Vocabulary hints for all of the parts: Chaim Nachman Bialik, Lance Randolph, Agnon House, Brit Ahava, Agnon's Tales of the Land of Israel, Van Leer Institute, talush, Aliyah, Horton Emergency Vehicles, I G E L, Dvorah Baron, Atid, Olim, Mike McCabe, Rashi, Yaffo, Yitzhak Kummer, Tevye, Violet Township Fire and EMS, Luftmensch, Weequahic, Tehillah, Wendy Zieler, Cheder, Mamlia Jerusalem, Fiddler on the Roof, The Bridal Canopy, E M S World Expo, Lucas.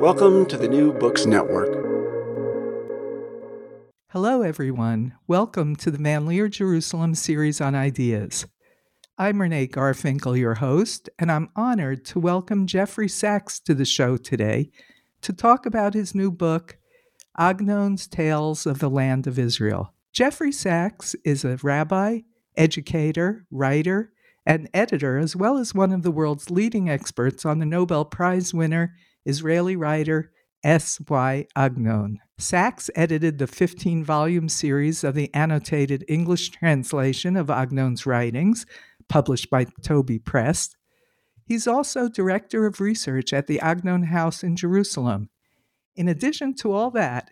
Welcome to the New Books Network. Hello, everyone. Welcome to the Mamlia Jerusalem series on ideas. I'm Renee Garfinkel, your host, and I'm honored to welcome Jeffrey Sachs to the show today to talk about his new book, Agnon's Tales of the Land of Israel. Jeffrey Sachs is a rabbi, educator, writer, and editor, as well as one of the world's leading experts on the Nobel Prize winner, Israeli writer S.Y. Agnon. Sachs edited the 15-volume series of the annotated English translation of Agnon's writings, published by Toby Press. He's also director of research at the Agnon House in Jerusalem. In addition to all that,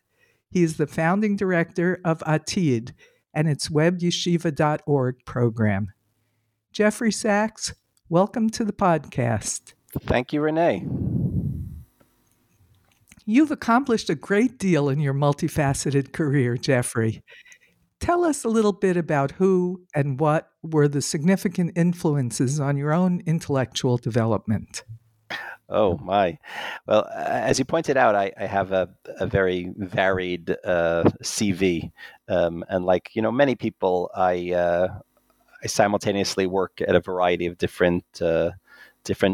he is the founding director of Atid and its webyeshiva.org program. Jeffrey Sachs, welcome to the podcast. Thank you, Renee. You've accomplished a great deal in your multifaceted career, Jeffrey. Tell us a little bit about who and what were the significant influences on your own intellectual development. Oh, my. Well, as you pointed out, I have a very varied CV. And like, you know, many people, I simultaneously work at a variety of different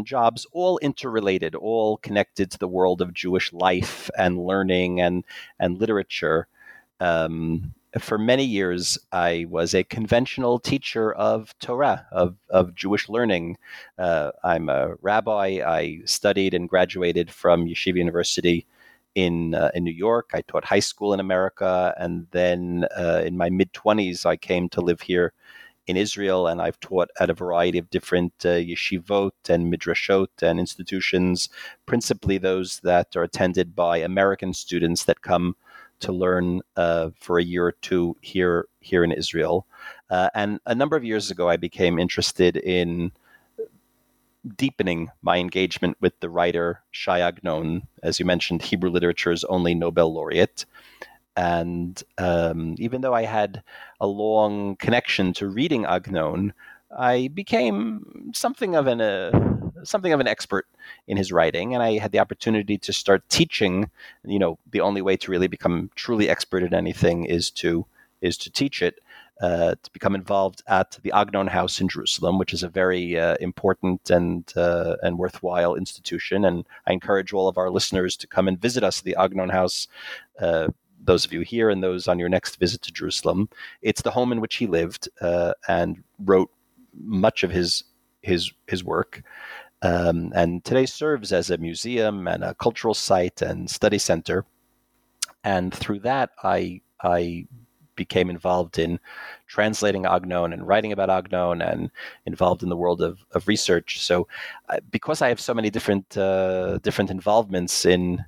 jobs, all interrelated, all connected to the world of Jewish life and learning and literature. For many years, I was a conventional teacher of Torah, of Jewish learning. I'm a rabbi. I studied and graduated from Yeshiva University in New York. I taught high school in America. And then in my mid-20s, I came to live here in Israel, and I've taught at a variety of different yeshivot and midrashot and institutions, principally those that are attended by American students that come to learn for a year or two here in Israel. And a number of years ago, I became interested in deepening my engagement with the writer S.Y. Agnon. As you mentioned, Hebrew literature's only Nobel laureate. And even though I had a long connection to reading Agnon, I became something of an expert in his writing, and I had the opportunity to start teaching. You know, the only way to really become truly expert at anything is to teach it. To become involved at the Agnon House in Jerusalem, which is a very important and worthwhile institution, and I encourage all of our listeners to come and visit us at the Agnon House. Those of you here and those on your next visit to Jerusalem. It's the home in which he lived and wrote much of his work. And today serves as a museum and a cultural site and study center. And through that, I became involved in translating Agnon and writing about Agnon and involved in the world of research. So because I have so many different involvements in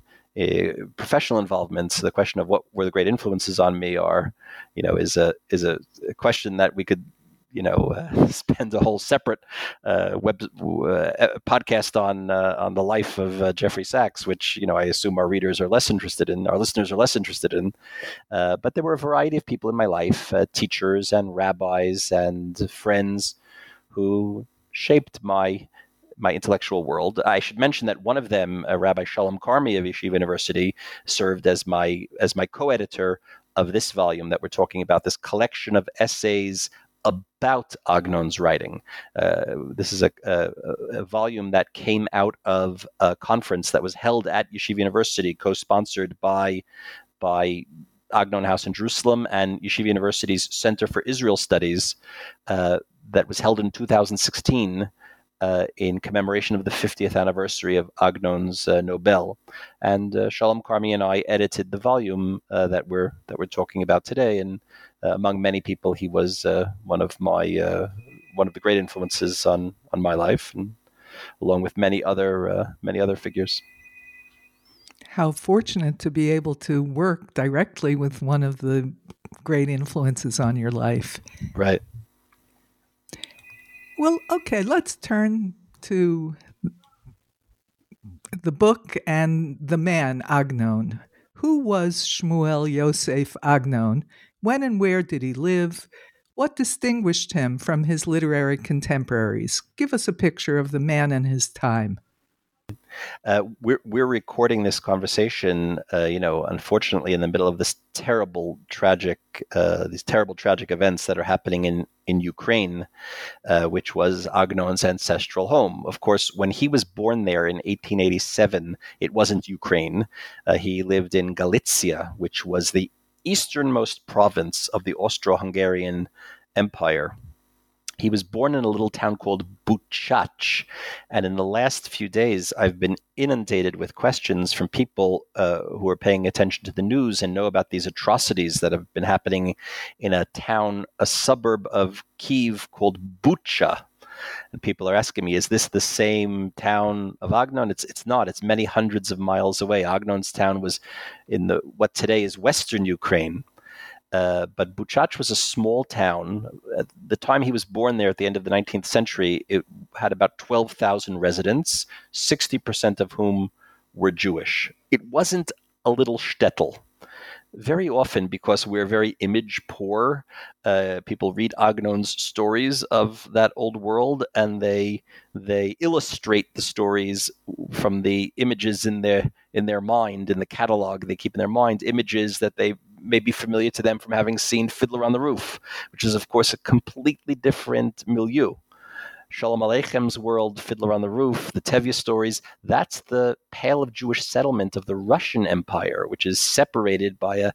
professional involvements, the question of what were the great influences on me is a question that we could, spend a whole separate podcast on the life of Jeffrey Sachs, which, I assume our listeners are less interested in. But there were a variety of people in my life, teachers and rabbis and friends who shaped my intellectual world. I should mention that one of them, Rabbi Shalom Carmy of Yeshiva University, served as my co-editor of this volume that we're talking about, this collection of essays about Agnon's writing. This is a volume that came out of a conference that was held at Yeshiva University, co-sponsored by Agnon House in Jerusalem and Yeshiva University's Center for Israel Studies, that was held in 2016 in commemoration of the 50th anniversary of Agnon's Nobel. And Shalom Carmy and I edited the volume that we're talking about today. And among many people, he was one of the great influences on my life, and along with many other figures. How fortunate to be able to work directly with one of the great influences on your life. Right. Well, okay, let's turn to the book and the man, Agnon. Who was Shmuel Yosef Agnon? When and where did he live? What distinguished him from his literary contemporaries? Give us a picture of the man and his time. We're recording this conversation, unfortunately, in the middle of this these terrible tragic events that are happening in Ukraine, which was Agnon's ancestral home. Of course, when he was born there in 1887, it wasn't Ukraine. He lived in Galicia, which was the easternmost province of the Austro-Hungarian Empire. He was born in a little town called Buchach, and in the last few days, I've been inundated with questions from people who are paying attention to the news and know about these atrocities that have been happening in a town, a suburb of Kiev called Bucha. And people are asking me, is this the same town of Agnon? It's not. It's many hundreds of miles away. Agnon's town was in what today is western Ukraine. But Buchach was a small town. At the time he was born there at the end of the 19th century, it had about 12,000 residents, 60% of whom were Jewish. It wasn't a little shtetl. Very often, because we're very image poor, people read Agnon's stories of that old world, and they illustrate the stories from the images in their mind, in the catalog they keep in their mind, images that they may be familiar to them from having seen Fiddler on the Roof, which is, of course, a completely different milieu. Shalom Aleichem's world, Fiddler on the Roof, the Tevye stories, that's the pale of Jewish settlement of the Russian Empire, which is separated by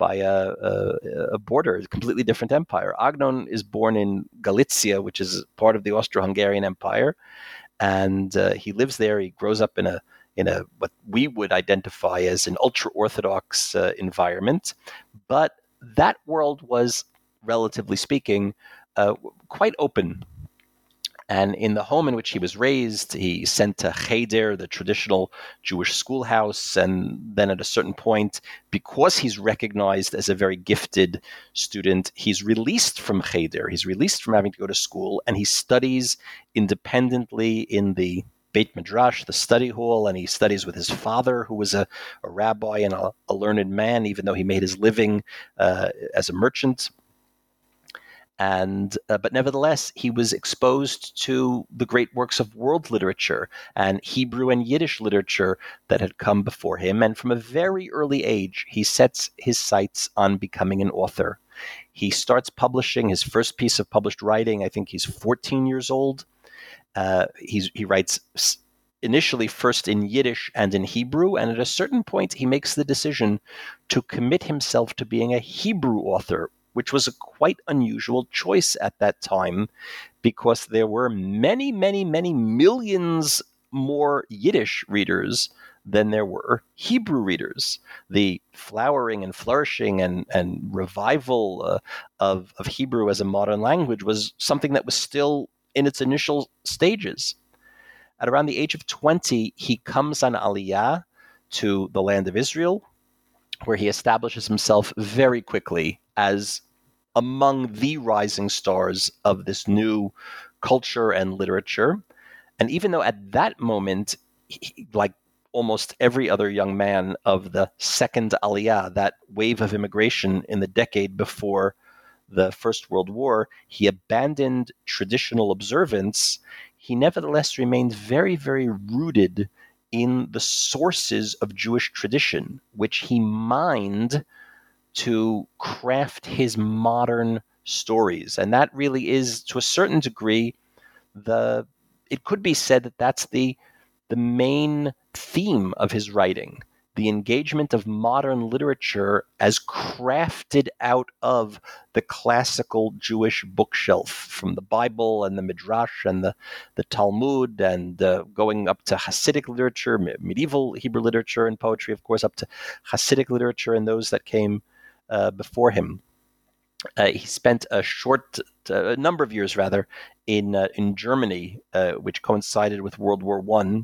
a border, a completely different empire. Agnon is born in Galicia, which is part of the Austro-Hungarian Empire, and he lives there. He grows up in what we would identify as an ultra-Orthodox environment. But that world was, relatively speaking, quite open. And in the home in which he was raised, he sent to Cheder, the traditional Jewish schoolhouse. And then at a certain point, because he's recognized as a very gifted student, he's released from Cheder. He's released from having to go to school, and he studies independently in the Beit Midrash, the study hall, and he studies with his father, who was a rabbi and a learned man, even though he made his living as a merchant. But nevertheless, he was exposed to the great works of world literature and Hebrew and Yiddish literature that had come before him. And from a very early age, he sets his sights on becoming an author. He starts publishing his first piece of published writing. I think he's 14 years old. He writes initially first in Yiddish and in Hebrew, and at a certain point he makes the decision to commit himself to being a Hebrew author, which was a quite unusual choice at that time, because there were many, many, many millions more Yiddish readers than there were Hebrew readers. The flowering and flourishing and revival of Hebrew as a modern language was something that was still in its initial stages. At around the age of 20, he comes on Aliyah to the land of Israel, where he establishes himself very quickly as among the rising stars of this new culture and literature. And even though at that moment, he, like almost every other young man of the second Aliyah, that wave of immigration in the decade before the First World War, he abandoned traditional observance. He nevertheless remained very, very rooted in the sources of Jewish tradition, which he mined to craft his modern stories. And that really is, to a certain degree, it could be said that that's the main theme of his writing, the engagement of modern literature as crafted out of the classical Jewish bookshelf, from the Bible and the Midrash and the Talmud, and going up to Hasidic literature, medieval Hebrew literature and poetry, of course, up to Hasidic literature and those that came before him. He spent a number of years, rather, in Germany, which coincided with World War I,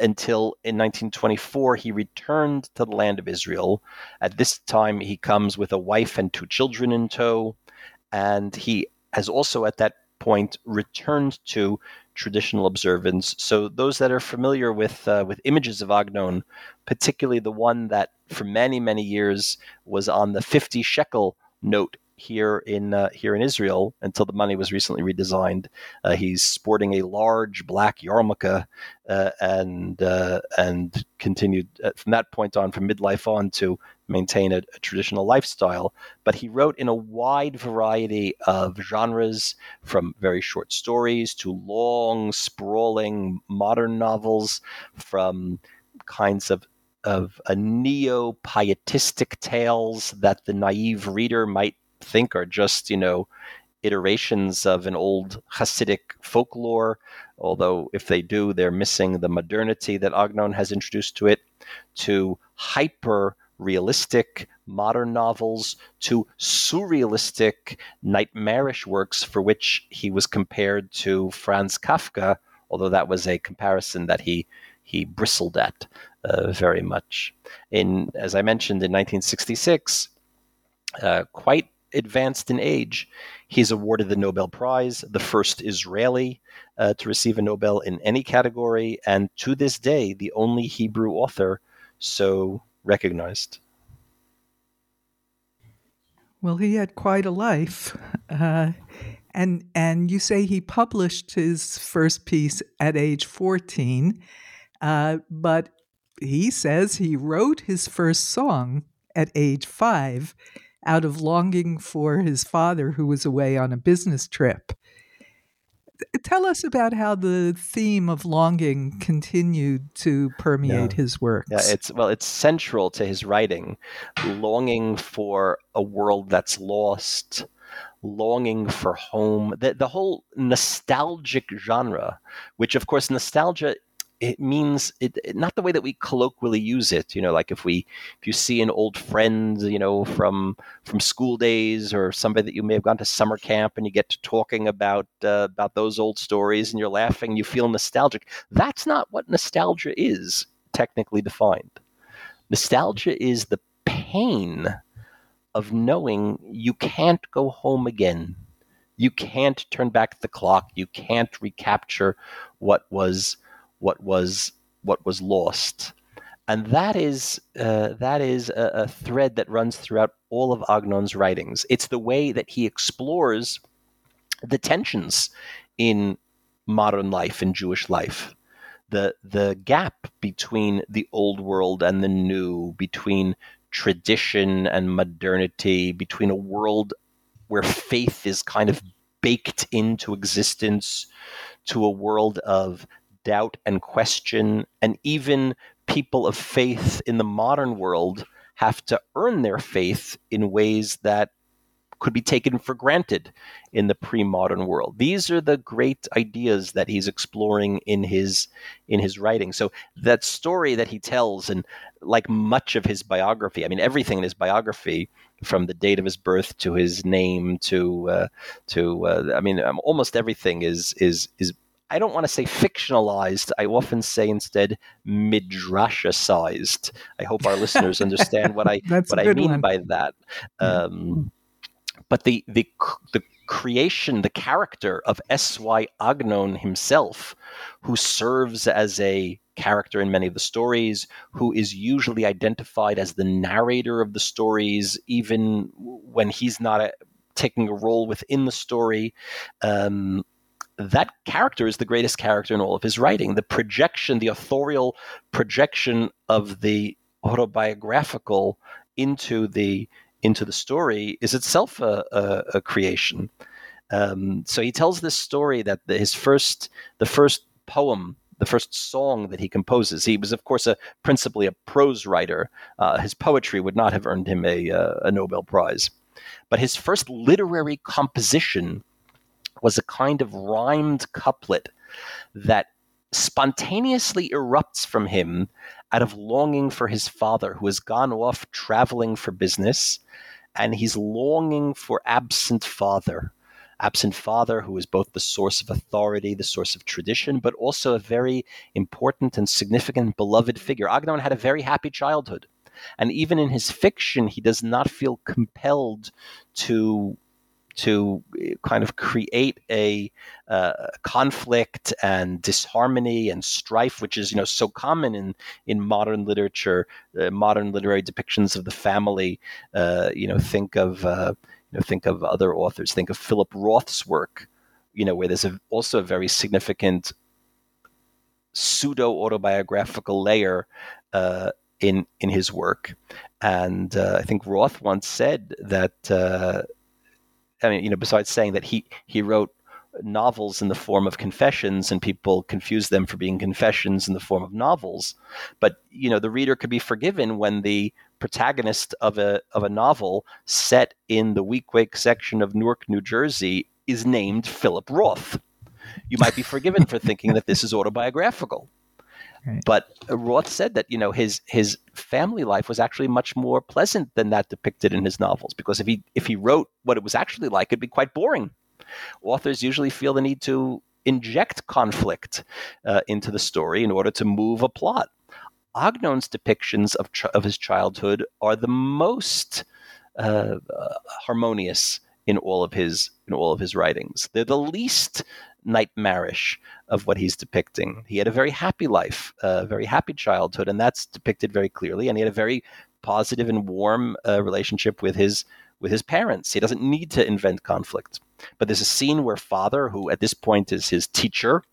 until in 1924 he returned to the land of Israel. At this time, he comes with a wife and 2 children in tow, and he has also at that point returned to traditional observance. So those that are familiar with images of Agnon, particularly the one that for many, many years was on the 50 shekel note here in Israel until the money was recently redesigned. He's sporting a large black yarmulke and continued from that point on, from midlife on, to maintain a traditional lifestyle. But he wrote in a wide variety of genres, from very short stories to long, sprawling modern novels, from kinds of a neo-pietistic tales that the naive reader might think are just, iterations of an old Hasidic folklore, although if they do, they're missing the modernity that Agnon has introduced to it, to hyper-realistic modern novels, to surrealistic, nightmarish works for which he was compared to Franz Kafka, although that was a comparison that he bristled at very much. As I mentioned, in 1966, quite advanced in age, he's awarded the Nobel Prize, the first Israeli to receive a Nobel in any category, and to this day, the only Hebrew author so recognized. Well, he had quite a life. And you say he published his first piece at age 14, but he says he wrote his first song at age 5 out of longing for his father, who was away on a business trip. Tell us about how the theme of longing continued to permeate his works. Yeah, it's central to his writing. Longing for a world that's lost, longing for home, the whole nostalgic genre, which, of course, nostalgia, it means it not the way that we colloquially use it, like if you see an old friend, from school days, or somebody that you may have gone to summer camp, and you get to talking about those old stories and you're laughing, you feel nostalgic. That's not what nostalgia is, technically defined. Nostalgia is the pain of knowing you can't go home again. You can't turn back the clock. You can't recapture what was lost, and that is a thread that runs throughout all of Agnon's writings. It's the way that he explores the tensions in modern life and Jewish life, the gap between the old world and the new, between tradition and modernity, between a world where faith is kind of baked into existence, to a world of doubt and question, and even people of faith in the modern world have to earn their faith in ways that could be taken for granted in the pre-modern world. These are the great ideas that he's exploring in his writing. So that story that he tells, and like much of his biography, I mean, everything in his biography, from the date of his birth to his name to almost everything is. I don't want to say fictionalized. I often say instead midrashicized. I hope our listeners understand what I mean by that. But the creation, the character of S.Y. Agnon himself, who serves as a character in many of the stories, who is usually identified as the narrator of the stories, even when he's not taking a role within the story. That character is the greatest character in all of his writing. The projection, the authorial projection of the autobiographical into the into the story is itself a creation. So he tells this story that the first song that he composes, he was, of course, principally a prose writer. His poetry would not have earned him a Nobel Prize. But his first literary composition was a kind of rhymed couplet that spontaneously erupts from him out of longing for his father, who has gone off traveling for business, and he's longing for absent father who is both the source of authority, the source of tradition, but also a very important and significant beloved figure. Agnon had a very happy childhood. And even in his fiction, he does not feel compelled to kind of create a conflict and disharmony and strife, which is, so common in modern literature, modern literary depictions of the family. Think of other authors. Think of Philip Roth's work, where there's also a very significant pseudo autobiographical layer in his work. And I think Roth once said that. Besides saying that he wrote novels in the form of confessions and people confuse them for being confessions in the form of novels. But, the reader could be forgiven when the protagonist of a novel set in the Weequahic section of Newark, New Jersey is named Philip Roth. You might be forgiven for thinking that this is autobiographical. Right. But Roth said that, his family life was actually much more pleasant than that depicted in his novels, because if he wrote what it was actually like, it'd be quite boring. Authors usually feel the need to inject conflict into the story in order to move a plot. Agnon's depictions of his childhood are the most harmonious in all of his writings. They're the least nightmarish of what he's depicting. He had a very happy life, a very happy childhood, and that's depicted very clearly. And he had a very positive and warm relationship with his parents. He doesn't need to invent conflict. But there's a scene where father, who at this point is his teacher,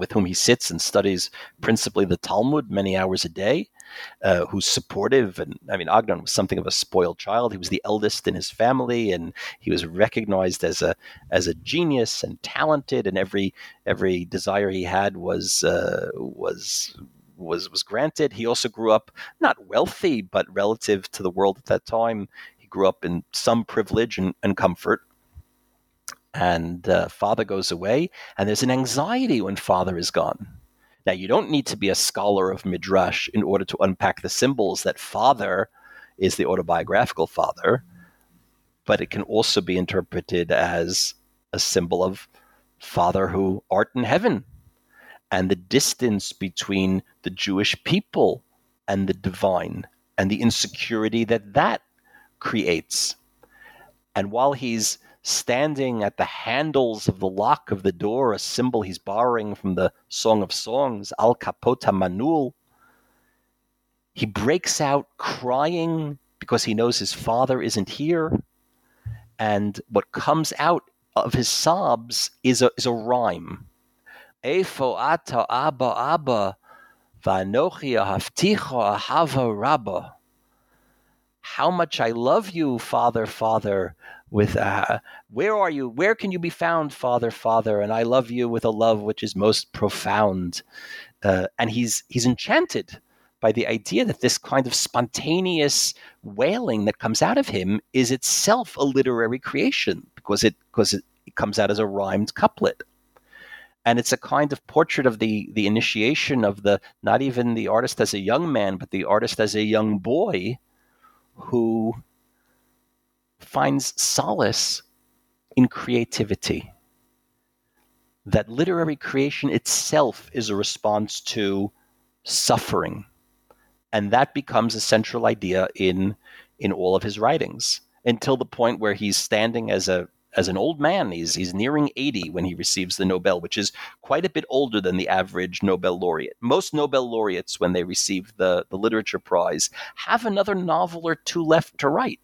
with whom he sits and studies principally the Talmud many hours a day, who's supportive. And Agnon was something of a spoiled child. He was the eldest in his family, and he was recognized as a genius and talented, and every desire he had was granted. He also grew up not wealthy, but relative to the world at that time, he grew up in some privilege and comfort. And father goes away, and there's an anxiety when father is gone. Now, you don't need to be a scholar of Midrash in order to unpack the symbols that father is the autobiographical father, but it can also be interpreted as a symbol of father who art in heaven, and the distance between the Jewish people and the divine, and the insecurity that creates. And while he's standing at the handles of the lock of the door, a symbol he's borrowing from the Song of Songs, Al Kapot HaManul, he breaks out crying because he knows his father isn't here. And what comes out of his sobs is a rhyme. Eifo ata Abba Abba v'anochi ahavticha ahava rabba. How much I love you, Father, Father. With where are you? Where can you be found, Father, Father? And I love you with a love which is most profound. And he's enchanted by the idea that this kind of spontaneous wailing that comes out of him is itself a literary creation, because it comes out as a rhymed couplet. And it's a kind of portrait of the initiation of the, not even the artist as a young man, but the artist as a young boy who finds solace in creativity. That literary creation itself is a response to suffering. And that becomes a central idea in all of his writings, until the point where he's standing as an old man. He's nearing 80 when he receives the Nobel, which is quite a bit older than the average Nobel laureate. Most Nobel laureates, when they receive the literature prize, have another novel or two left to write.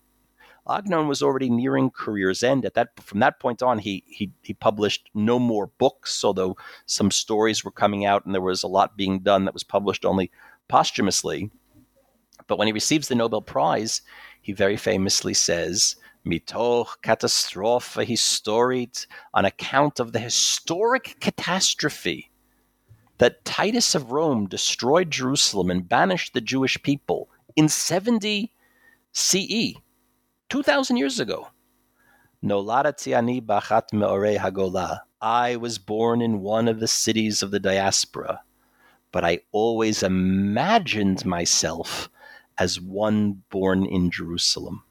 Agnon was already nearing career's end. From that point on, he published no more books, although some stories were coming out and there was a lot being done that was published only posthumously. But when he receives the Nobel Prize, he very famously says, Mitoch catastrophe historit, on account of the historic catastrophe that Titus of Rome destroyed Jerusalem and banished the Jewish people in 70 CE, 2,000 years ago. Noladati ani bachat me'orei hagolah. I was born in one of the cities of the diaspora, but I always imagined myself as one born in Jerusalem.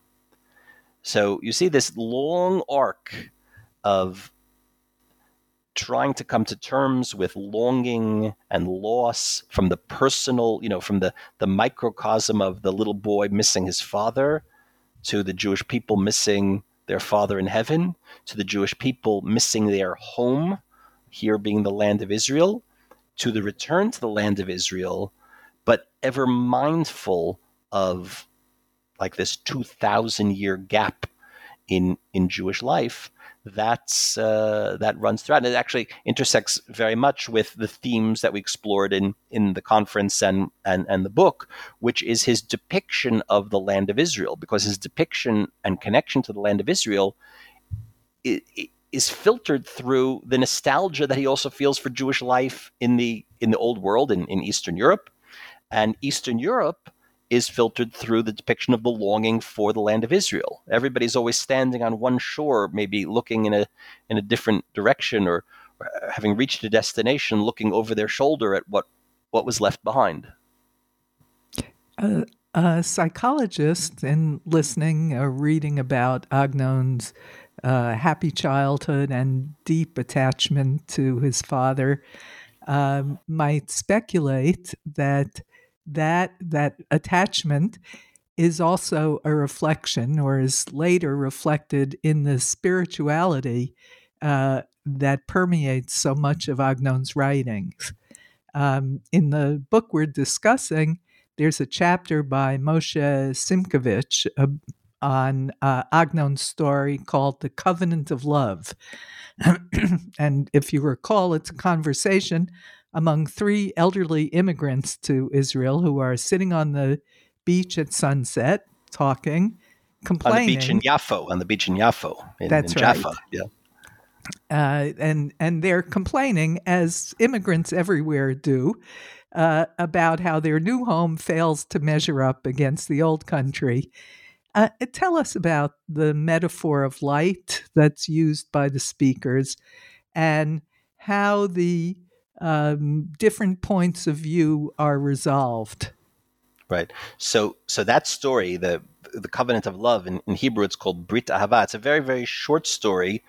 So you see this long arc of trying to come to terms with longing and loss from the personal, from the microcosm of the little boy missing his father, to the Jewish people missing their father in heaven, to the Jewish people missing their home, here being the land of Israel, to the return to the land of Israel, but ever mindful of like this 2,000-year gap in Jewish life. That runs throughout. And it actually intersects very much with the themes that we explored in the conference and the book, which is his depiction of the land of Israel, because his depiction and connection to the land of Israel is filtered through the nostalgia that he also feels for Jewish life in the old world, in Eastern Europe. And Eastern Europe is filtered through the depiction of the longing for the land of Israel. Everybody's always standing on one shore, maybe looking in a different direction, or having reached a destination, looking over their shoulder at what was left behind. A psychologist, in listening or reading about Agnon's happy childhood and deep attachment to his father, might speculate that attachment is also a reflection, or is later reflected in the spirituality that permeates so much of Agnon's writings. In the book we're discussing, there's a chapter by Moshe Simkovich on Agnon's story called The Covenant of Love. And if you recall, it's a conversation among three elderly immigrants to Israel who are sitting on the beach at sunset, talking, complaining. On the beach in Yaffo. That's right. Jaffa, yeah. And they're complaining, as immigrants everywhere do, about how their new home fails to measure up against the old country. Tell us about the metaphor of light that's used by the speakers, and how the different points of view are resolved. Right. So that story, the Covenant of Love, in Hebrew it's called Brit Ahava. It's a very, very short story,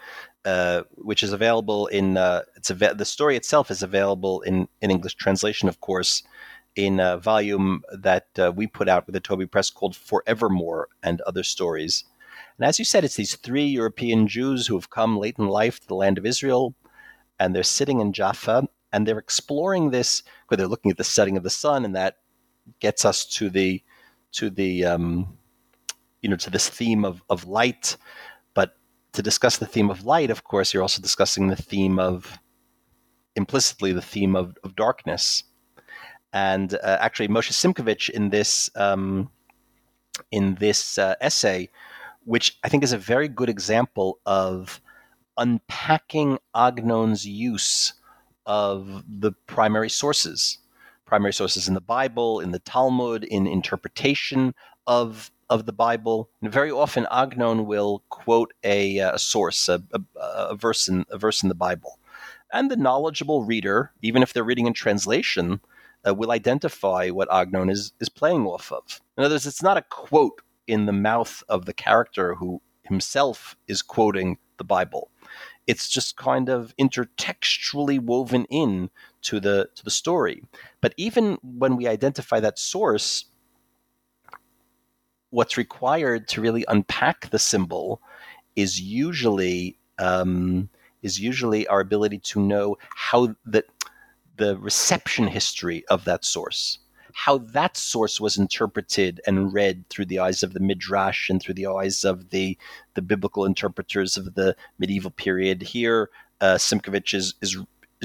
which is available the story itself is available in English translation, of course, in a volume that we put out with the Toby Press called Forevermore and Other Stories. And as you said, it's these three European Jews who have come late in life to the land of Israel, and they're sitting in Jaffa, and they're exploring this, where they're looking at the setting of the sun, and that gets us to this theme of light. But to discuss the theme of light, of course, you're also discussing the theme of, implicitly, the theme of darkness. And actually, Moshe Simkovich in this essay, which I think is a very good example of unpacking Agnon's use of the primary sources in the Bible, in the Talmud, in interpretation of the Bible. And very often Agnon will quote a source, a verse in the Bible. And the knowledgeable reader, even if they're reading in translation, will identify what Agnon is playing off of. In other words, it's not a quote in the mouth of the character who himself is quoting the Bible. It's just kind of intertextually woven in to the story. But even when we identify that source, what's required to really unpack the symbol is usually our ability to know how the reception history of that source, how that source was interpreted and read through the eyes of the Midrash and through the eyes of the biblical interpreters of the medieval period. Here, Simkovich is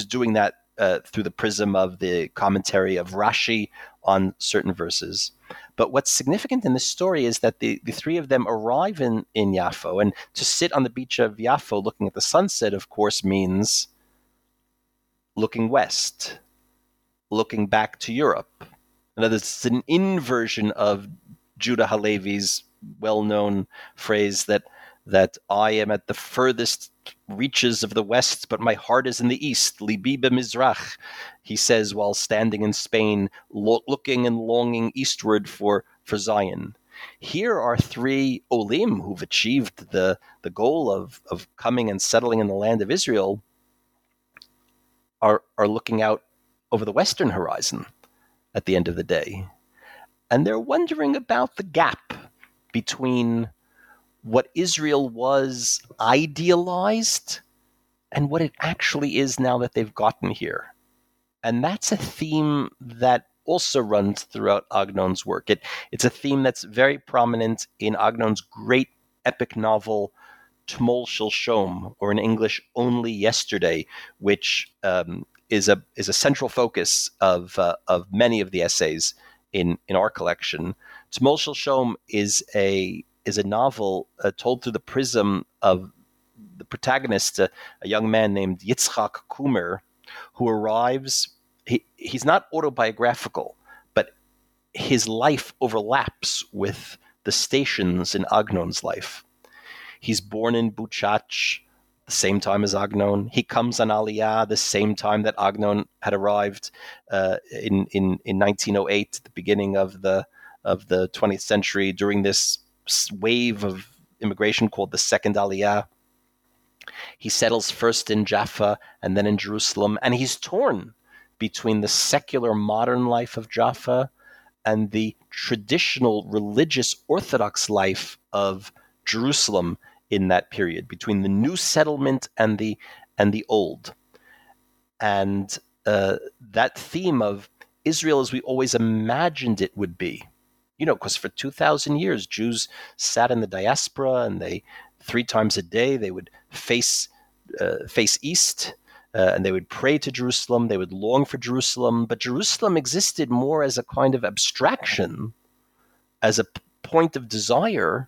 doing that through the prism of the commentary of Rashi on certain verses. But what's significant in this story is that the three of them arrive in Yaffo, and to sit on the beach of Yaffo looking at the sunset, of course, means looking west, looking back to Europe. In other words, it's an inversion of Judah Halevi's well-known phrase that I am at the furthest reaches of the West, but my heart is in the East, Libi b'Mizrach, he says while standing in Spain, looking and longing eastward for Zion. Here are three Olim who've achieved the goal of coming and settling in the land of Israel are looking out over the Western horizon at the end of the day. And they're wondering about the gap between what Israel was idealized and what it actually is now that they've gotten here. And that's a theme that also runs throughout Agnon's work. It's a theme that's very prominent in Agnon's great epic novel, Tmol Shilshom, or in English, Only Yesterday, which is a central focus of many of the essays in our collection. Tmol Shilshom is a novel told through the prism of the protagonist, a young man named Yitzhak Kummer, who arrives. He's not autobiographical, but his life overlaps with the stations in Agnon's life. He's born in Buchach, the same time as Agnon. He comes on Aliyah the same time that Agnon had arrived in 1908, at the beginning of the 20th century, during this wave of immigration called the Second Aliyah. He settles first in Jaffa and then in Jerusalem, and he's torn between the secular modern life of Jaffa and the traditional religious Orthodox life of Jerusalem in that period, between the new settlement and the old. And that theme of Israel as we always imagined it would be, because for 2,000 years, Jews sat in the diaspora, and they, three times a day, they would face east, and they would pray to Jerusalem. They would long for Jerusalem. But Jerusalem existed more as a kind of abstraction, as a point of desire,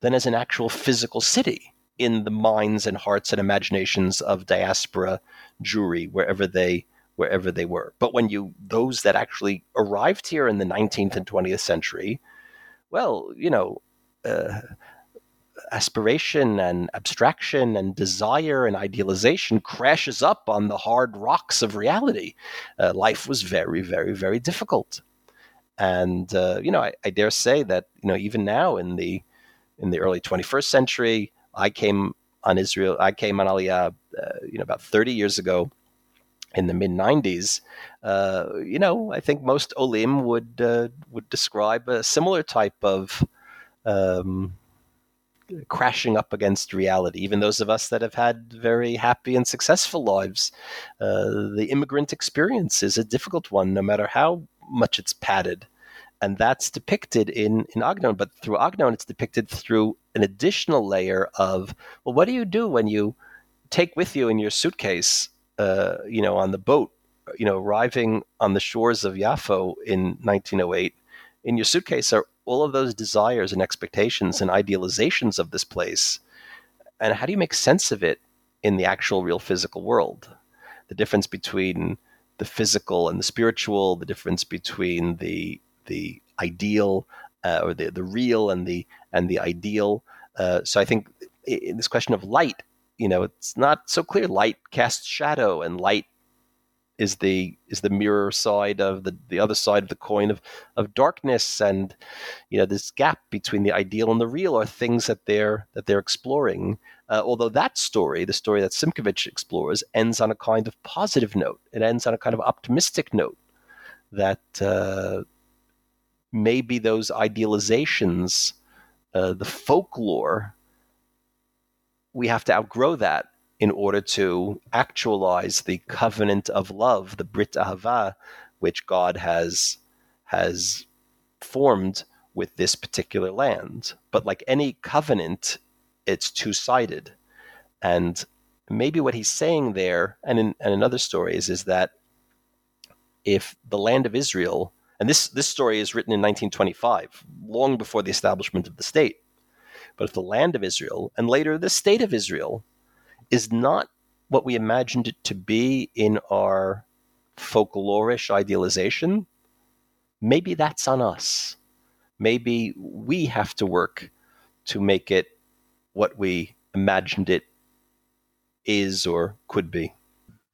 than as an actual physical city in the minds and hearts and imaginations of diaspora Jewry, wherever they were. But when those that actually arrived here in the 19th and 20th century, well, aspiration and abstraction and desire and idealization crashes up on the hard rocks of reality. Life was very, very, very difficult. And, I dare say that, even now in the early 21st century, I came on Aliyah, about 30 years ago, in the mid-90s, I think most Olim would describe a similar type of crashing up against reality. Even those of us that have had very happy and successful lives, the immigrant experience is a difficult one, no matter how much it's padded. And that's depicted in Agnon. But through Agnon, it's depicted through an additional layer of, well, what do you do when you take with you in your suitcase, on the boat, arriving on the shores of Yaffo in 1908, in your suitcase are all of those desires and expectations and idealizations of this place. And how do you make sense of it in the actual real physical world? The difference between the physical and the spiritual, the difference between the ideal or the real and the ideal. So I think in this question of light, it's not so clear. Light casts shadow, and light is the mirror side of the other side of the coin of darkness. And this gap between the ideal and the real are things that they're exploring. Although that story, the story that Simkovich explores, ends on a kind of positive note. It ends on a kind of optimistic note that maybe those idealizations, the folklore, we have to outgrow that in order to actualize the covenant of love, the Brit Ahava, which God has formed with this particular land. But like any covenant, it's two-sided. And maybe what he's saying there, and in another story, is that if the land of Israel, and this story is written in 1925, long before the establishment of the state, but if the land of Israel, and later the state of Israel, is not what we imagined it to be in our folklorish idealization, maybe that's on us. Maybe we have to work to make it what we imagined it is or could be.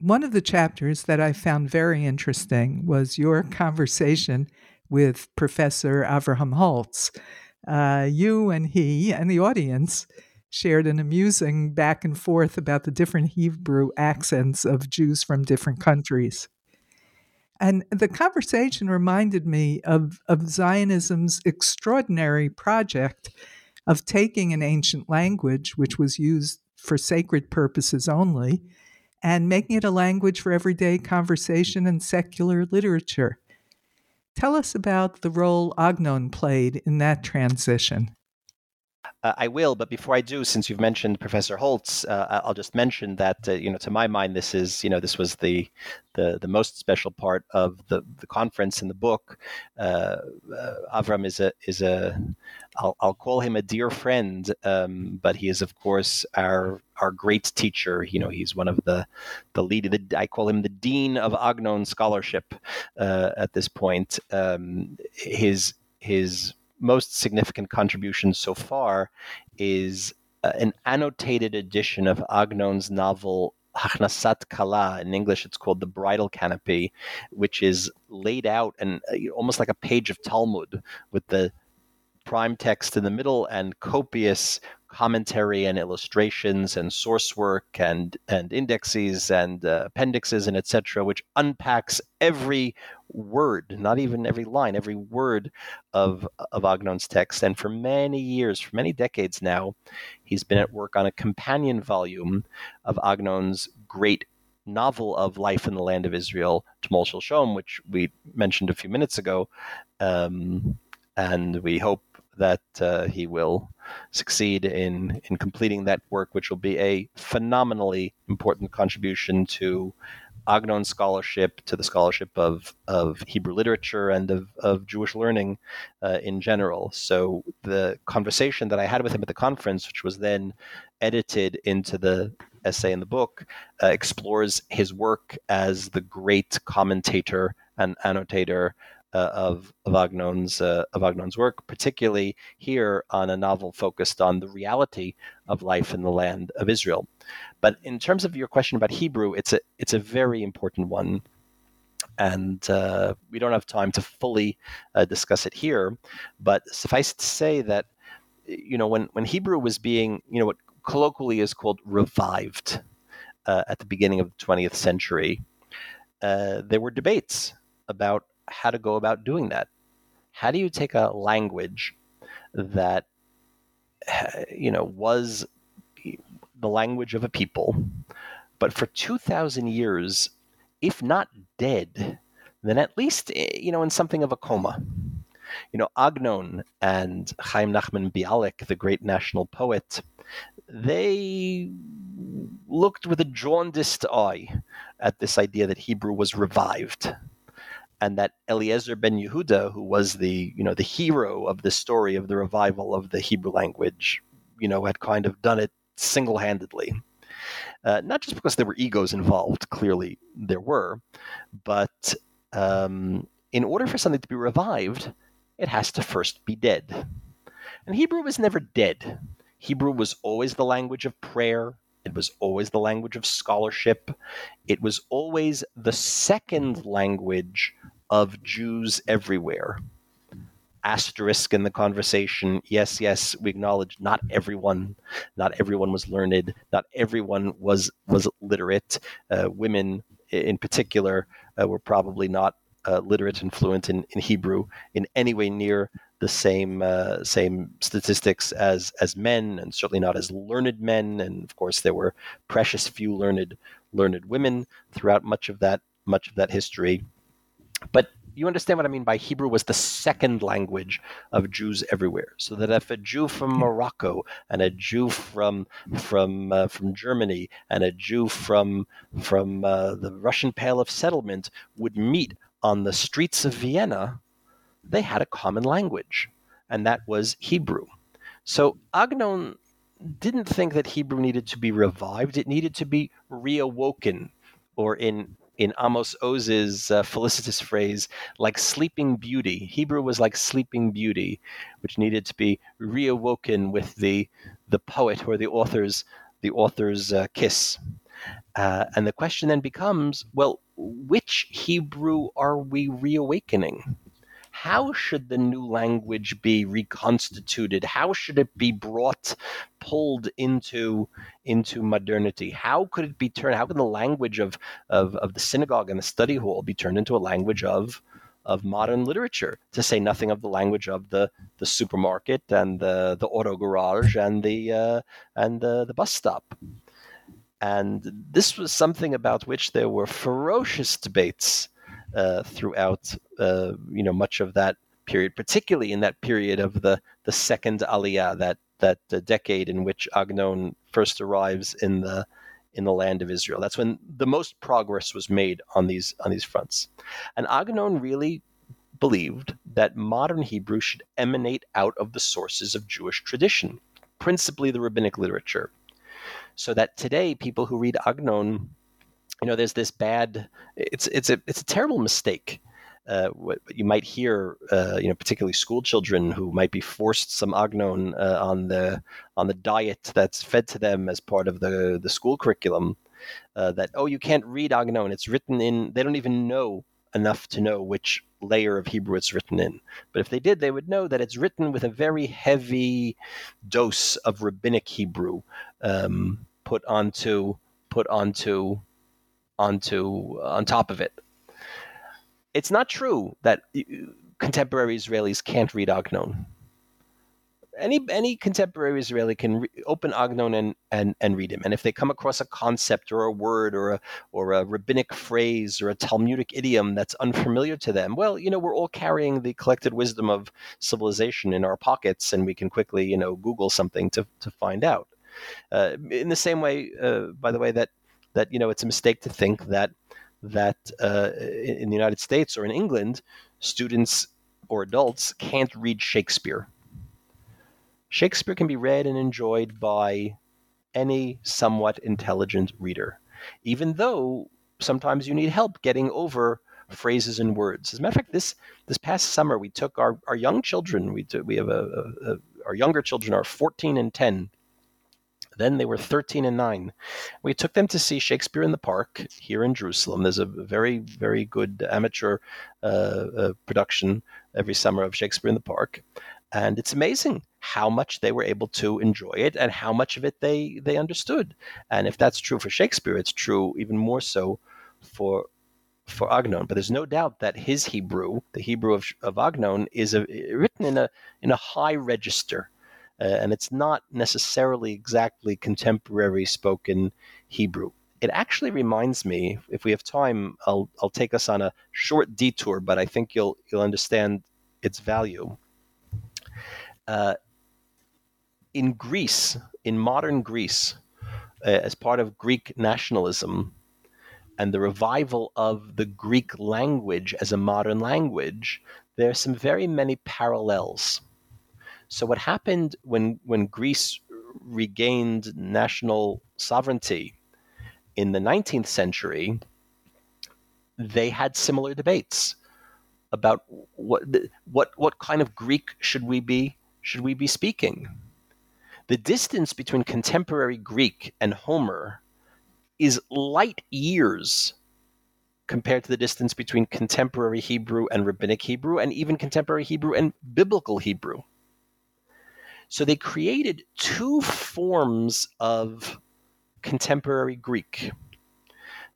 One of the chapters that I found very interesting was your conversation with Professor Avraham Holtz. You and he and the audience shared an amusing back and forth about the different Hebrew accents of Jews from different countries. And the conversation reminded me of Zionism's extraordinary project of taking an ancient language, which was used for sacred purposes only, and making it a language for everyday conversation and secular literature. Tell us about the role Agnon played in that transition. I will, but before I do, since you've mentioned Professor Holtz, I'll just mention that to my mind, this was the most special part of the conference and the book. Avram is a I'll call him a dear friend, but he is of course our great teacher. He's one of the lead. I call him the dean of Agnon scholarship at this point. His most significant contribution so far is an annotated edition of Agnon's novel Hachnasat Kala. In English, it's called The Bridal Canopy, which is laid out and almost like a page of Talmud, with the prime text in the middle and copious commentary and illustrations and source work and indexes and appendixes and etc., which unpacks every word, not even every line, every word of Agnon's text. And for many decades now, he's been at work on a companion volume of Agnon's great novel of life in the land of Israel, Tmol Shilshom, which we mentioned a few minutes ago. And we hope that he will succeed in completing that work, which will be a phenomenally important contribution to Agnon scholarship, to the scholarship of Hebrew literature and of Jewish learning in general. So the conversation that I had with him at the conference, which was then edited into the essay in the book, explores his work as the great commentator and annotator of Agnon's work, particularly here on a novel focused on the reality of life in the land of Israel. But in terms of your question about Hebrew, it's a very important one, and we don't have time to fully discuss it here. But suffice to say that when Hebrew was being what colloquially is called revived at the beginning of the 20th century, there were debates about how to go about doing that. How do you take a language that was the language of a people, but for 2,000 years, if not dead, then at least in something of a coma? Agnon and Chaim Nachman Bialik, the great national poet, they looked with a jaundiced eye at this idea that Hebrew was revived. And that Eliezer ben Yehuda, who was the hero of the story of the revival of the Hebrew language, had kind of done it single-handedly. Not just because there were egos involved, clearly there were, but in order for something to be revived, it has to first be dead. And Hebrew was never dead. Hebrew was always the language of prayer. It was always the language of scholarship. It was always the second language of Jews everywhere. Asterisk in the conversation. Yes, we acknowledge not everyone was learned. Not everyone was literate. Women in particular were probably not literate and fluent in Hebrew in any way near the same statistics as men, and certainly not as learned men. And of course, there were precious few learned women throughout much of that history. But you understand what I mean by Hebrew was the second language of Jews everywhere. So that if a Jew from Morocco and a Jew from Germany and a Jew from the Russian Pale of Settlement would meet on the streets of Vienna, they had a common language, and that was Hebrew. So Agnon didn't think that Hebrew needed to be revived. It needed to be reawoken, or in Amos Oz's felicitous phrase, like Sleeping Beauty. Hebrew was like Sleeping Beauty, which needed to be reawoken with the poet or the author's kiss. And the question then becomes, well, which Hebrew are we reawakening? How should the new language be reconstituted? How should it be pulled into modernity? How could it be turned? How can the language of the synagogue and the study hall be turned into a language of modern literature? To say nothing of the language of the supermarket and the auto garage and the bus stop. And this was something about which there were ferocious debates throughout, much of that period, particularly in that period of the second Aliyah, that decade in which Agnon first arrives in the land of Israel. That's when the most progress was made on these fronts. And Agnon really believed that modern Hebrew should emanate out of the sources of Jewish tradition, principally the rabbinic literature, so that today people who read Agnon, there's this bad. It's a terrible mistake. What you might hear, particularly school children who might be forced some Agnon on the diet that's fed to them as part of the school curriculum. That you can't read Agnon. It's written in. They don't even know enough to know which layer of Hebrew it's written in. But if they did, they would know that it's written with a very heavy dose of rabbinic Hebrew on top of it. It's not true that contemporary Israelis can't read Agnon. Any contemporary Israeli can open Agnon and read him. And if they come across a concept or a word or a rabbinic phrase or a Talmudic idiom that's unfamiliar to them, well, we're all carrying the collected wisdom of civilization in our pockets, and we can quickly, Google something to find out. In the same way, by the way, that it's a mistake to think that in the United States or in England, students or adults can't read Shakespeare. Shakespeare can be read and enjoyed by any somewhat intelligent reader, even though sometimes you need help getting over phrases and words. As a matter of fact, this past summer we took our young children. Our younger children are 14 and 10. Then they were 13 and 9. We took them to see Shakespeare in the Park here in Jerusalem. There's a very, very good amateur production every summer of Shakespeare in the Park. And it's amazing how much they were able to enjoy it and how much of it they understood. And if that's true for Shakespeare, it's true even more so for Agnon. But there's no doubt that his Hebrew, the Hebrew of Agnon, is written in a high register. And it's not necessarily exactly contemporary spoken Hebrew. It actually reminds me, if we have time, I'll take us on a short detour, but I think you'll understand its value. In Greece, in modern Greece, as part of Greek nationalism and the revival of the Greek language as a modern language, there are very many parallels. So what happened when Greece regained national sovereignty in the 19th century, they had similar debates about what kind of Greek should we be speaking. The distance between contemporary Greek and Homer is light years compared to the distance between contemporary Hebrew and rabbinic Hebrew, and even contemporary Hebrew and biblical Hebrew. So they created two forms of contemporary Greek.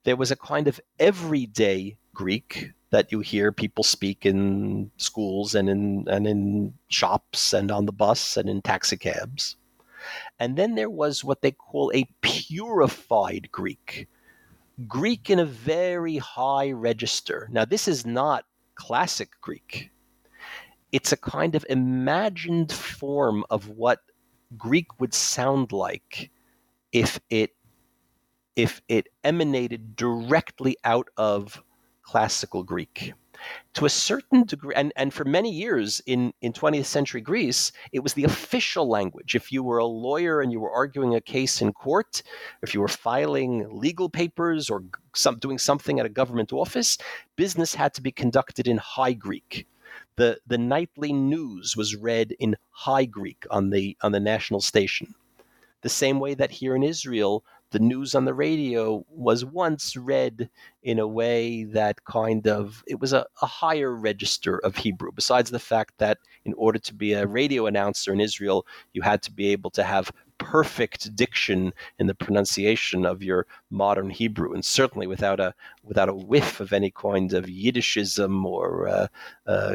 There was a kind of everyday Greek that you hear people speak in schools and in shops and on the bus and in taxicabs. And then there was what they call a purified Greek in a very high register. Now, this is not classic Greek. It's a kind of imagined form of what Greek would sound like if it emanated directly out of classical Greek. To a certain degree, and for many years in 20th century Greece, it was the official language. If you were a lawyer and you were arguing a case in court, if you were filing legal papers or doing something at a government office, business had to be conducted in High Greek. The nightly news was read in High Greek on the national station. The same way that here in Israel, the news on the radio was once read in a way that it was a higher register of Hebrew, besides the fact that in order to be a radio announcer in Israel, you had to be able to have perfect diction in the pronunciation of your modern Hebrew, and certainly without a whiff of any kind of Yiddishism or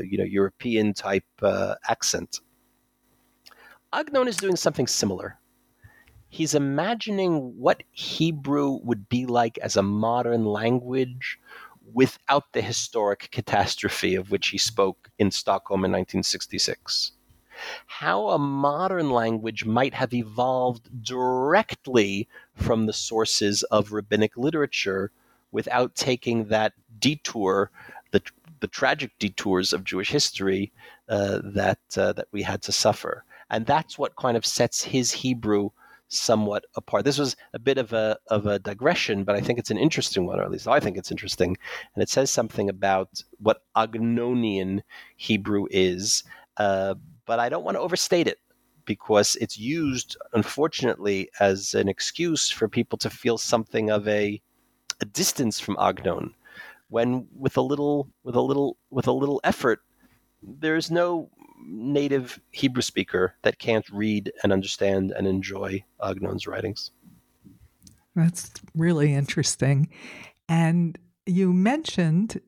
European type accent. Agnon is doing something similar. He's imagining what Hebrew would be like as a modern language without the historic catastrophe of which he spoke in Stockholm in 1966. How a modern language might have evolved directly from the sources of rabbinic literature without taking that detour, the tragic detours of Jewish history that we had to suffer. And that's what kind of sets his Hebrew somewhat apart. This was a bit of a digression, but I think it's an interesting one, or at least I think it's interesting. And it says something about what Agnonian Hebrew is, but I don't want to overstate it because it's used, unfortunately, as an excuse for people to feel something of a distance from Agnon, when with a little effort, there's no native Hebrew speaker that can't read and understand and enjoy Agnon's writings. That's really interesting. And you mentioned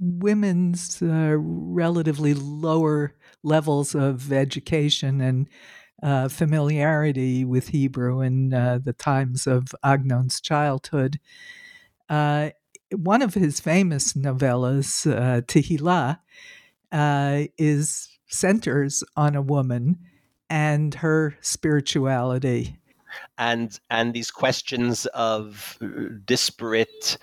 women's relatively lower levels of education and familiarity with Hebrew in the times of Agnon's childhood. One of his famous novellas, Tehillah, centers on a woman and her spirituality, and these questions of disparate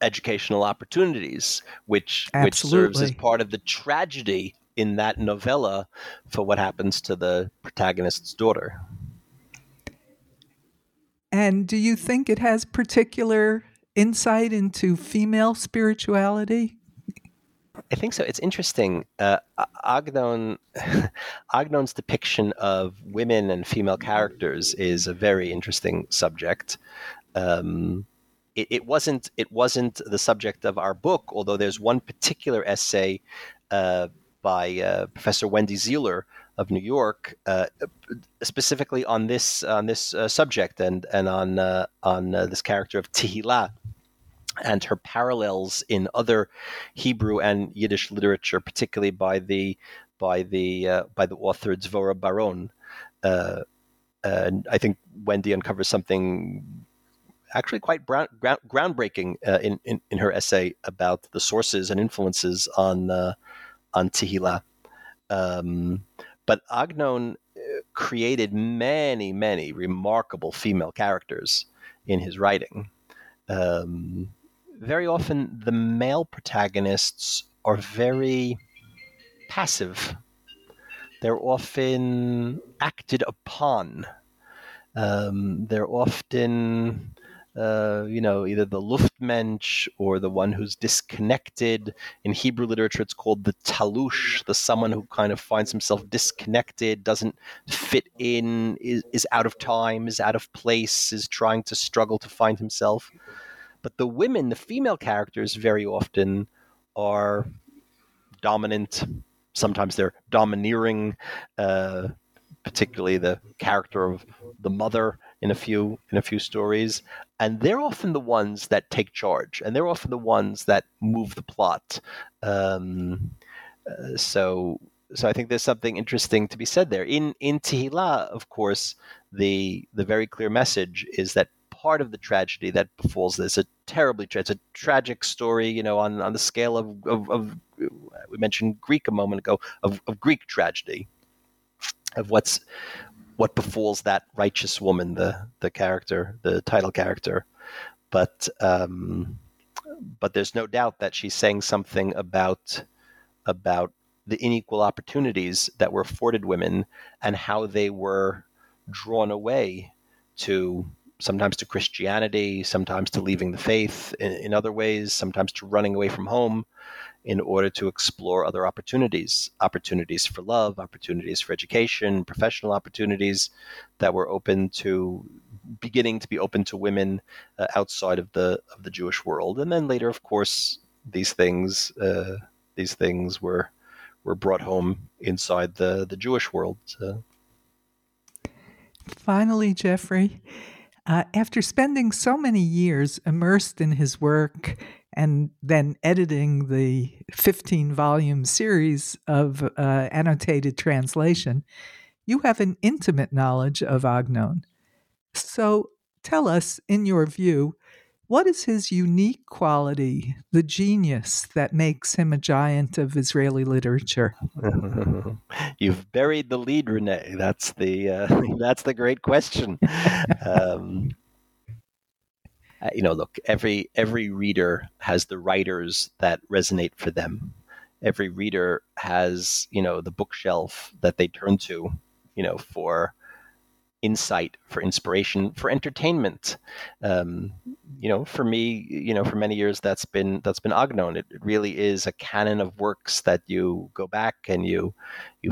educational opportunities, which serves as part of the tragedy in that novella for what happens to the protagonist's daughter. And do you think it has particular insight into female spirituality? I think so. It's interesting. Agnon's depiction of women and female characters is a very interesting subject. It wasn't the subject of our book, although there's one particular essay by Professor Wendy Zieler of New York, specifically on this subject and on this character of Tehillah and her parallels in other Hebrew and Yiddish literature, particularly by the author Dvorah Baron. I think Wendy uncovers something actually quite groundbreaking in her essay about the sources and influences on Tehillah. But Agnon created many remarkable female characters in his writing. Very often the male protagonists are very passive. They're often acted upon. They're often, either the Luftmensch or the one who's disconnected. In Hebrew literature, it's called the talush, the someone who kind of finds himself disconnected, doesn't fit in, is out of time, is out of place, is trying to struggle to find himself. But the women, the female characters, very often are dominant. Sometimes they're domineering, particularly the character of the mother in a few stories, and they're often the ones that take charge, and they're often the ones that move the plot. So I think there's something interesting to be said there. In Tehillah, of course, the very clear message is that part of the tragedy that befalls this. It's a tragic story, you know, on the scale of we mentioned Greek a moment ago, of Greek tragedy, of what befalls that righteous woman, the character, the title character. But there's no doubt that she's saying something about the unequal opportunities that were afforded women and how they were drawn away to sometimes to Christianity, sometimes to leaving the faith in other ways, sometimes to running away from home in order to explore other opportunities for love, opportunities for education, professional opportunities that were beginning to be open to women outside of the Jewish world. And then later, of course, these things were brought home inside the Jewish world. Finally, Jeffrey, after spending so many years immersed in his work and then editing the 15-volume series of annotated translation, you have an intimate knowledge of Agnon. So tell us, in your view, what is his unique quality, the genius that makes him a giant of Israeli literature? You've buried the lead, Renee. That's the great question. You know, look, every reader has the writers that resonate for them. Every reader has, you know, the bookshelf that they turn to, you know, for insight, for inspiration, for entertainment. You know, for me, you know, for many years, that's been Agnon. It really is a canon of works that you go back and you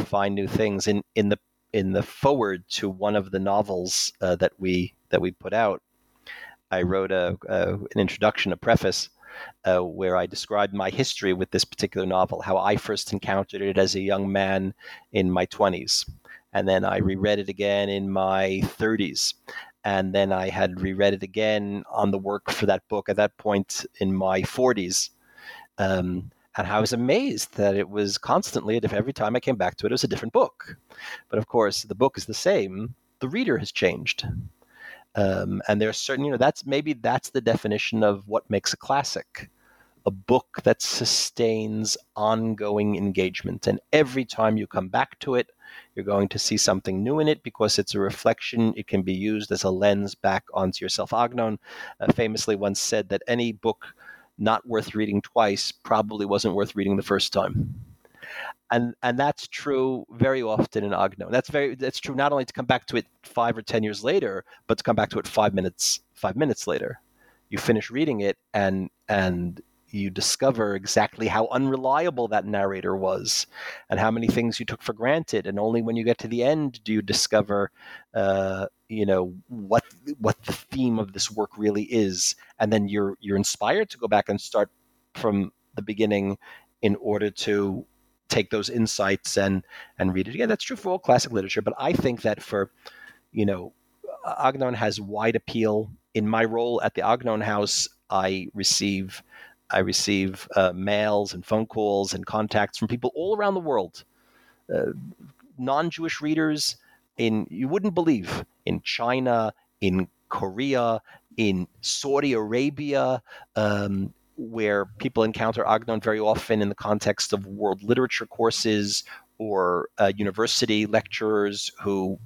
find new things in the forward to one of the novels that we put out. I wrote an introduction, a preface, where I described my history with this particular novel, how I first encountered it as a young man in my 20s. And then I reread it again in my 30s. And then I had reread it again on the work for that book at that point in my 40s. And I was amazed that it was constantly, every time I came back to it, it was a different book. But of course, the book is the same. The reader has changed. And there are certain, you know, that's the definition of what makes a classic. A book that sustains ongoing engagement. And every time you come back to it, you're going to see something new in it because it's a reflection. It can be used as a lens back onto yourself. Agnon famously once said that any book not worth reading twice probably wasn't worth reading the first time. And that's true very often in Agnon. That's true not only to come back to it 5 or 10 years later, but to come back to it 5 minutes later. You finish reading it and you discover exactly how unreliable that narrator was and how many things you took for granted. And only when you get to the end do you discover, you know, what the theme of this work really is. And then you're inspired to go back and start from the beginning in order to take those insights and read it again. That's true for all classic literature. But I think that for, you know, Agnon has wide appeal. In my role at the Agnon House, I receive mails and phone calls and contacts from people all around the world, non-Jewish readers you wouldn't believe, in China, in Korea, in Saudi Arabia, where people encounter Agnon very often in the context of world literature courses or university lecturers who,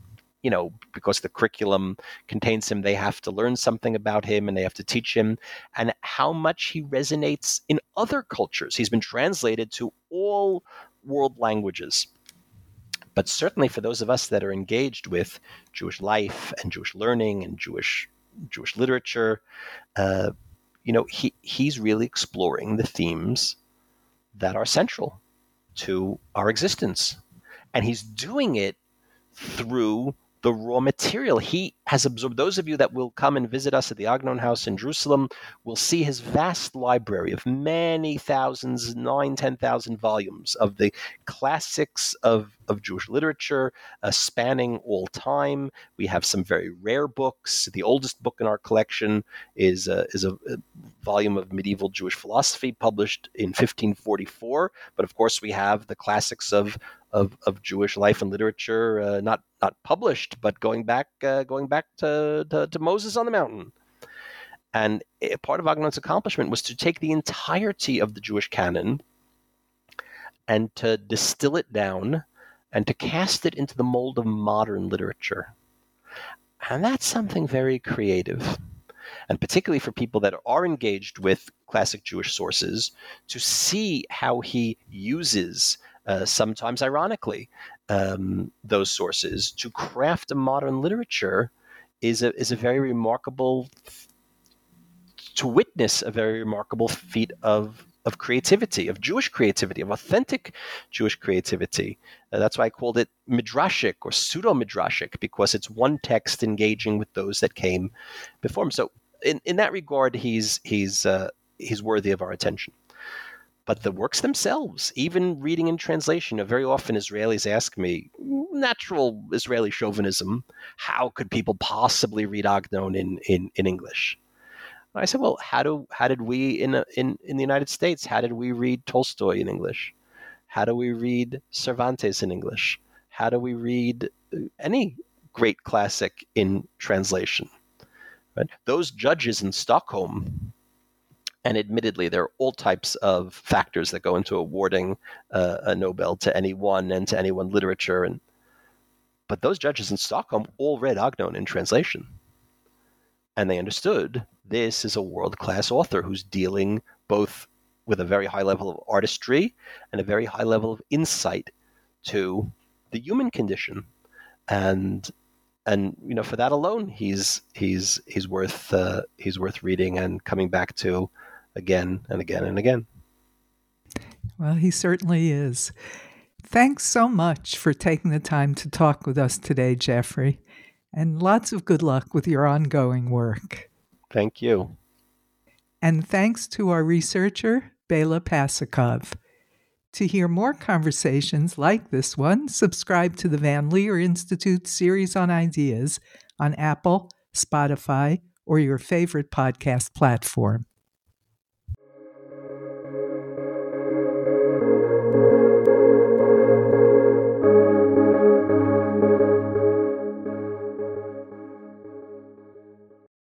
you know, because the curriculum contains him, they have to learn something about him and they have to teach him, and how much he resonates in other cultures. He's been translated to all world languages. But certainly for those of us that are engaged with Jewish life and Jewish learning and Jewish literature, you know, he's really exploring the themes that are central to our existence. And he's doing it through the raw material he has absorbed. Those of you that will come and visit us at the Agnon House in Jerusalem will see his vast library of many thousands, 9,000-10,000 volumes of the classics of Jewish literature, spanning all time. We have some very rare books. The oldest book in our collection is a volume of medieval Jewish philosophy published in 1544. But of course, we have the classics of Jewish life and literature, not published, but going back to Moses on the mountain. And part of Agnon's accomplishment was to take the entirety of the Jewish canon and to distill it down and to cast it into the mold of modern literature. And that's something very creative. And particularly for people that are engaged with classic Jewish sources, to see how he uses, sometimes ironically, those sources to craft a modern literature is a very remarkable, to witness a very remarkable feat of creativity, of Jewish creativity, of authentic Jewish creativity. That's why I called it midrashic or pseudo-midrashic, because it's one text engaging with those that came before him. So in that regard, he's worthy of our attention. But the works themselves, even reading in translation, very often Israelis ask me, natural Israeli chauvinism, how could people possibly read Agnon in English? I said, well, how did we in the United States, how did we read Tolstoy in English? How do we read Cervantes in English? How do we read any great classic in translation? Right? Those judges in Stockholm, and admittedly, there are all types of factors that go into awarding a Nobel to anyone and to any one literature. But those judges in Stockholm all read Agnon in translation. And they understood this is a world-class author who's dealing both with a very high level of artistry and a very high level of insight to the human condition. And you know, for that alone, he's worth reading and coming back to again and again and again. Well, he certainly is. Thanks so much for taking the time to talk with us today, Jeffrey. And lots of good luck with your ongoing work. Thank you. And thanks to our researcher, Bela Pasikov. To hear more conversations like this one, subscribe to the Van Leer Institute series on ideas on Apple, Spotify, or your favorite podcast platform.